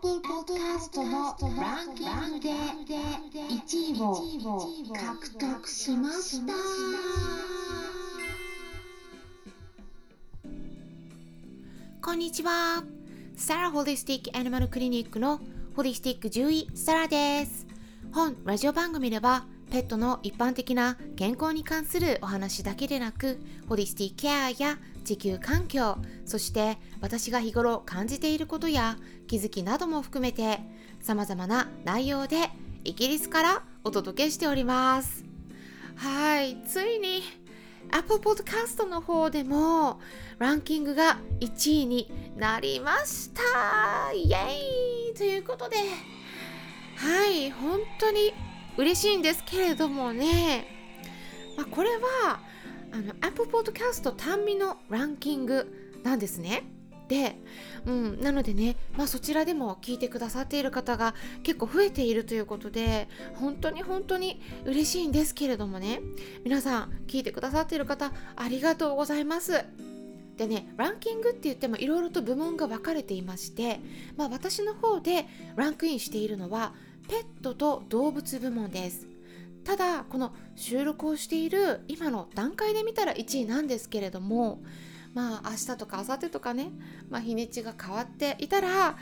Apple Podcast のランキングで1位を獲得しました。こんにちは。サラホリスティックアニマルクリニックのホリスティック獣医サラです。本ラジオ番組ではペットの一般的な健康に関するお話だけでなく、ホリスティックケアや地球環境、そして私が日頃感じていることや気づきなども含めて、様々な内容でイギリスからお届けしております。はい、ついに Apple Podcast の方でもランキングが1位になりました。イエーイということで、はい、本当に嬉しいんですけれどもね、これはApple Podcast 単味のランキングなんですね。で、なのでね、そちらでも聞いてくださっている方が結構増えているということで、本当に嬉しいんですけれどもね、皆さん聞いてくださっている方ありがとうございます。でね、ランキングって言ってもいろいろと部門が分かれていまして、私の方でランクインしているのはペットと動物部門です。ただ、この収録をしている今の段階で見たら1位なんですけれども、明日とか明後日とかね、日にちが変わっていたら、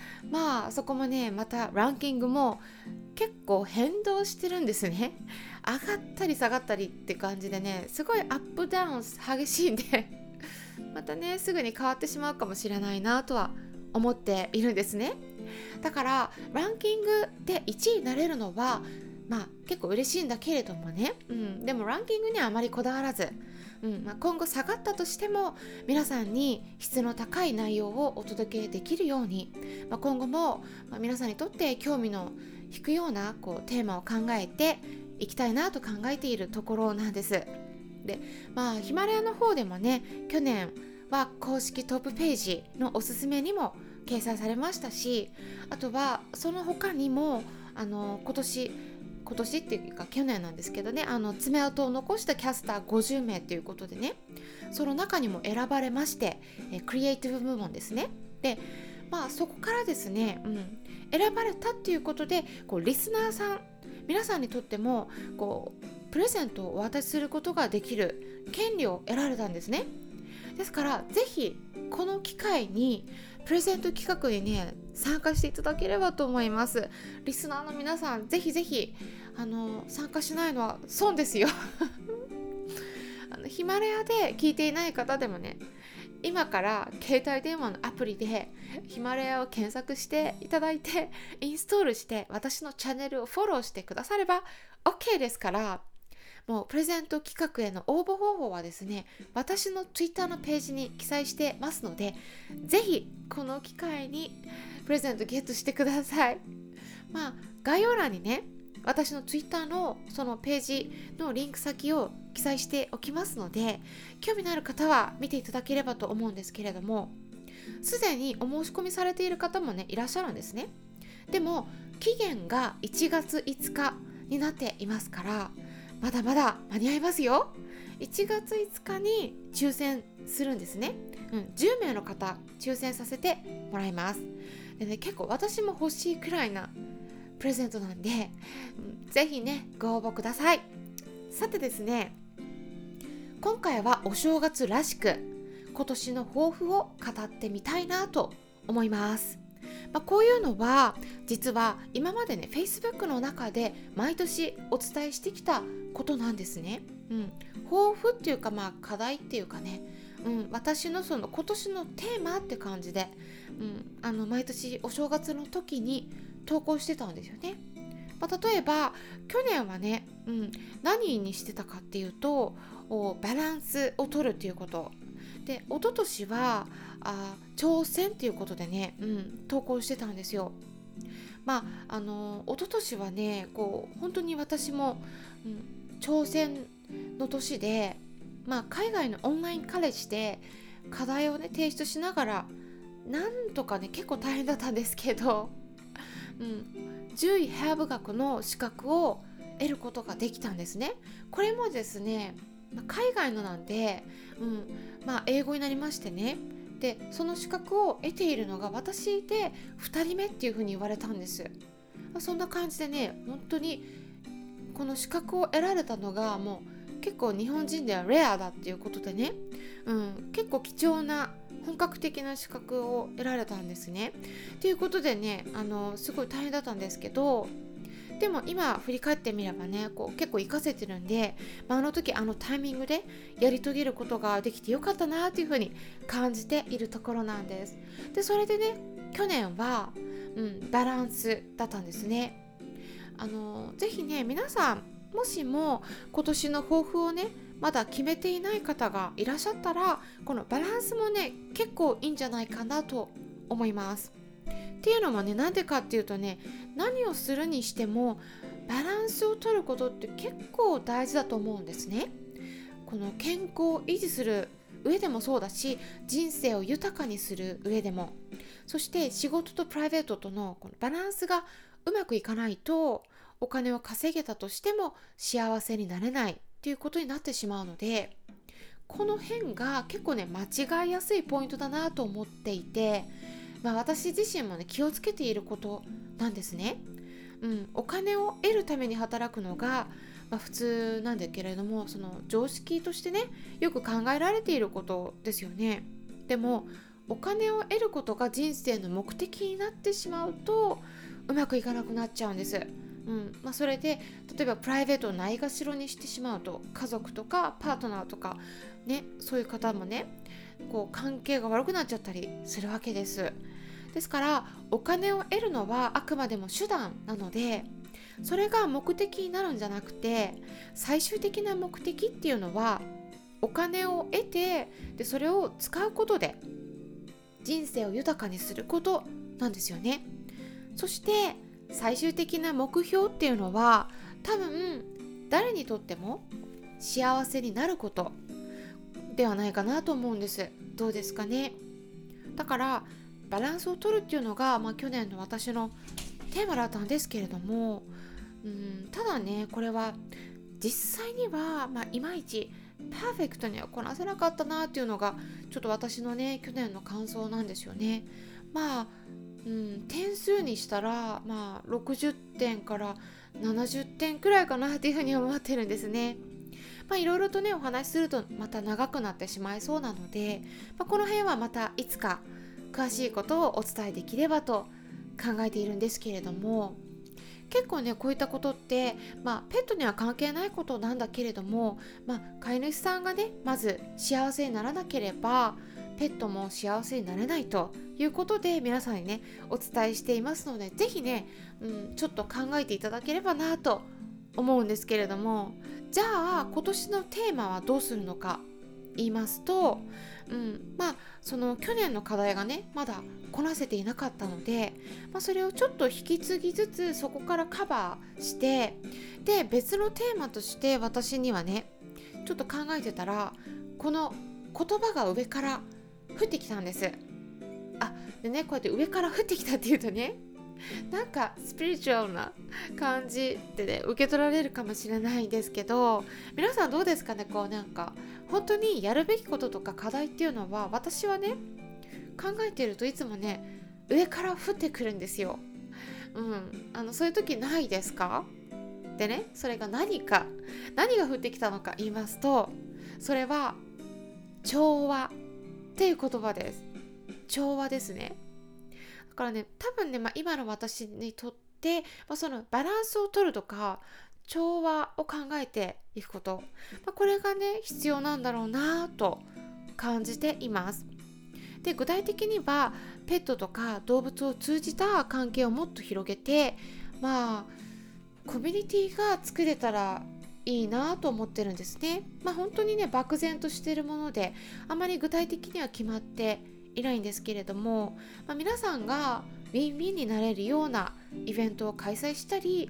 そこもね、またランキングも結構変動してるんですね。上がったり下がったりって感じでね、すごいアップダウン激しいんでまたね、すぐに変わってしまうかもしれないなとは思っているんですね。だからランキングで1位になれるのは結構嬉しいんだけれどもね、でもランキングにはあまりこだわらず、今後下がったとしても皆さんに質の高い内容をお届けできるように、今後も皆さんにとって興味の引くようなテーマを考えていきたいなと考えているところなんです。で、ヒマラヤの方でもね、去年は公式トップページのおすすめにも掲載されましたし、あとはその他にも今年っていうか去年なんですけどね、爪痕を残したキャスター50名ということでね、その中にも選ばれまして、クリエイティブ部門ですね。で、そこからですね、選ばれたっていうことで、リスナーさん、皆さんにとってもプレゼントをお渡しすることができる権利を得られたんですね。ですからぜひこの機会にプレゼント企画にね、参加していただければと思います。リスナーの皆さん、ぜひぜひ参加しないのは損ですよヒマラヤで聞いていない方でもね、今から携帯電話のアプリでヒマラヤを検索していただいて、インストールして私のチャンネルをフォローしてくだされば OK ですから、もうプレゼント企画への応募方法はですね、私の Twitter のページに記載してますので、ぜひこの機会にプレゼントゲットしてください。概要欄にね、私の Twitter のそのページのリンク先を記載しておきますので、興味のある方は見ていただければと思うんですけれども、すでにお申し込みされている方もね、いらっしゃるんですね。でも期限が1月5日になっていますから、まだまだ間に合いますよ。1月5日に抽選するんですね。10名の方抽選させてもらいます。でね、結構私も欲しいくらいなプレゼントなんで、ぜひね、ご応募ください。さてですね、今回はお正月らしく今年の抱負を語ってみたいなと思います。こういうのは実は今までね、 Facebook の中で毎年お伝えしてきたことなんですね。抱負っていうか、課題っていうかね、私のその今年のテーマって感じで、毎年お正月の時に投稿してたんですよね。例えば去年はね、何にしてたかっていうと、バランスを取るっていうことで、一昨年は挑戦っていうことでね、投稿してたんですよ。一昨年はね、本当に私も、挑戦の年で、海外のオンラインカレッジで課題をね、提出しながらなんとかね、結構大変だったんですけど、獣医ハーブ学の資格を得ることができたんですね。これもですね、海外のなんで、英語になりましてね、でその資格を得ているのが私で2人目っていうふうに言われたんです。そんな感じでね、本当にこの資格を得られたのがもう結構日本人ではレアだっていうことでね、結構貴重な本格的な資格を得られたんですね。ということでね、すごい大変だったんですけど、でも今振り返ってみればね、こう結構活かせてるんで、あの時あのタイミングでやり遂げることができてよかったなっていうふうに感じているところなんです。でそれでね、去年は、バランスだったんですね。ぜひね、皆さんもしも今年の抱負をねまだ決めていない方がいらっしゃったら、このバランスもね結構いいんじゃないかなと思います。っていうのもね、なんでかっていうとね、何をするにしてもバランスを取ることって結構大事だと思うんですね。この健康を維持する上でもそうだし、人生を豊かにする上でも、そして仕事とプライベートとのこのバランスがうまくいかないと、お金を稼げたとしても幸せになれないっていうことになってしまうので、この辺が結構ね間違いやすいポイントだなと思っていて、私自身もね気をつけていることなんですね。お金を得るために働くのが、普通なんだけれども、その常識としてねよく考えられていることですよね。でもお金を得ることが人生の目的になってしまうとうまくいかなくなっちゃうんです。それで例えばプライベートをないがしろにしてしまうと、家族とかパートナーとかね、そういう方もねこう関係が悪くなっちゃったりするわけです。ですからお金を得るのはあくまでも手段なので、それが目的になるんじゃなくて、最終的な目的っていうのはお金を得て、でそれを使うことで人生を豊かにすることなんですよね。そして最終的な目標っていうのは、多分誰にとっても幸せになることではないかなと思うんです。どうですかね。だからバランスを取るっていうのが、去年の私のテーマだったんですけれども、ただね、これは実際には、いまいちパーフェクトにはこなせなかったなっていうのがちょっと私のね去年の感想なんですよね。点数にしたら、60点から70点くらいかなっていうふうに思ってるんですね。いろいろとねお話しするとまた長くなってしまいそうなので、この辺はまたいつか詳しいことをお伝えできればと考えているんですけれども、結構ねこういったことって、ペットには関係ないことなんだけれども、飼い主さんがねまず幸せにならなければペットも幸せになれないということで、皆さんにねお伝えしていますので、ぜひね、ちょっと考えていただければなと思うんですけれども、じゃあ今年のテーマはどうするのか言いますと、その去年の課題がねまだこなせていなかったので、それをちょっと引き継ぎつつ、そこからカバーして、で別のテーマとして私にはねちょっと考えてたら、この言葉が上から降ってきたんです。でね、こうやって上から降ってきたっていうとね、なんかスピリチュアルな感じでね受け取られるかもしれないんですけど、皆さんどうですかね。こうなんか本当にやるべきこととか課題っていうのは、私はね考えてるといつもね上から降ってくるんですよ。そういう時ないですか。でね、それが何が降ってきたのか言いますと、それは調和っていう言葉です。調和ですね。だからね、多分ね、今の私にとって、そのバランスを取るとか調和を考えていくこと、これがね必要なんだろうなと感じています。で具体的にはペットとか動物を通じた関係をもっと広げて、コミュニティが作れたらいいなと思ってるんですね。本当にね漠然としているもので、あまり具体的には決まっていないんですけれども、皆さんがウィンウィンになれるようなイベントを開催したり、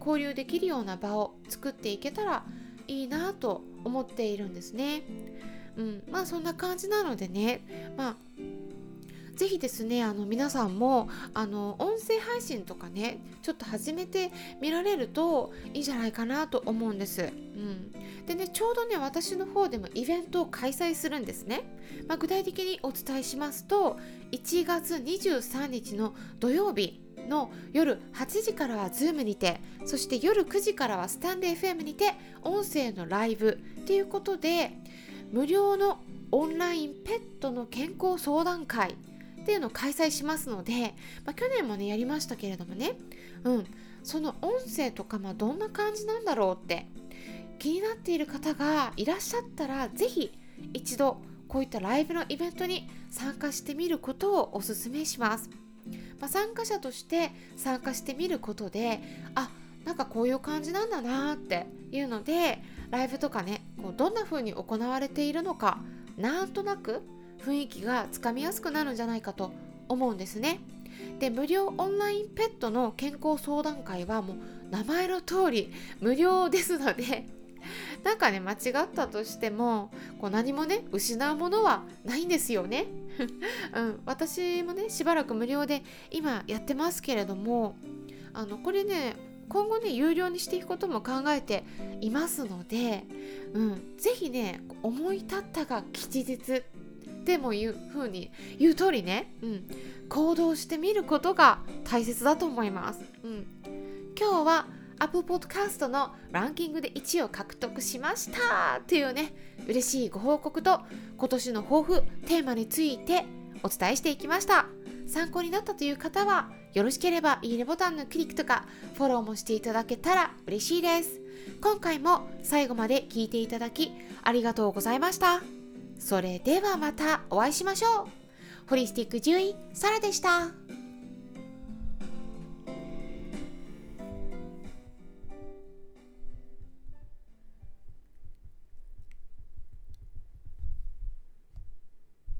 交流できるような場を作っていけたらいいなと思っているんですね。そんな感じなのでね、ぜひですね、皆さんも音声配信とかね、ちょっと始めてみられるといいんじゃないかなと思うんです、でね、ちょうどね、私の方でもイベントを開催するんですね、具体的にお伝えしますと、1月23日の土曜日の夜8時からは Zoom にて、そして夜9時からはスタンド FM にて音声のライブということで、無料のオンラインペットの健康相談会っていうのを開催しますので、去年もねやりましたけれどもね、その音声とかどんな感じなんだろうって気になっている方がいらっしゃったら、ぜひ一度こういったライブのイベントに参加してみることをお勧めします。参加者として参加してみることで、なんかこういう感じなんだなっていうので、ライブとかね、どんな風に行われているのか、なんとなく雰囲気がつかみやすくなるんじゃないかと思うんですね。で、無料オンラインペットの健康相談会はもう名前の通り無料ですので、なんかね、間違ったとしても何もね失うものはないんですよね、私もねしばらく無料で今やってますけれども、これね今後ね有料にしていくことも考えていますので、ぜひね、思い立ったが吉日でもいうふうに言う通りね、行動してみることが大切だと思います、今日はApple Podcast のランキングで1位を獲得しましたというね、嬉しいご報告と今年の抱負、テーマについてお伝えしていきました。参考になったという方は、よろしければいいねボタンのクリックとかフォローもしていただけたら嬉しいです。今回も最後まで聞いていただきありがとうございました。それではまたお会いしましょう。ホリスティック獣医サラでした。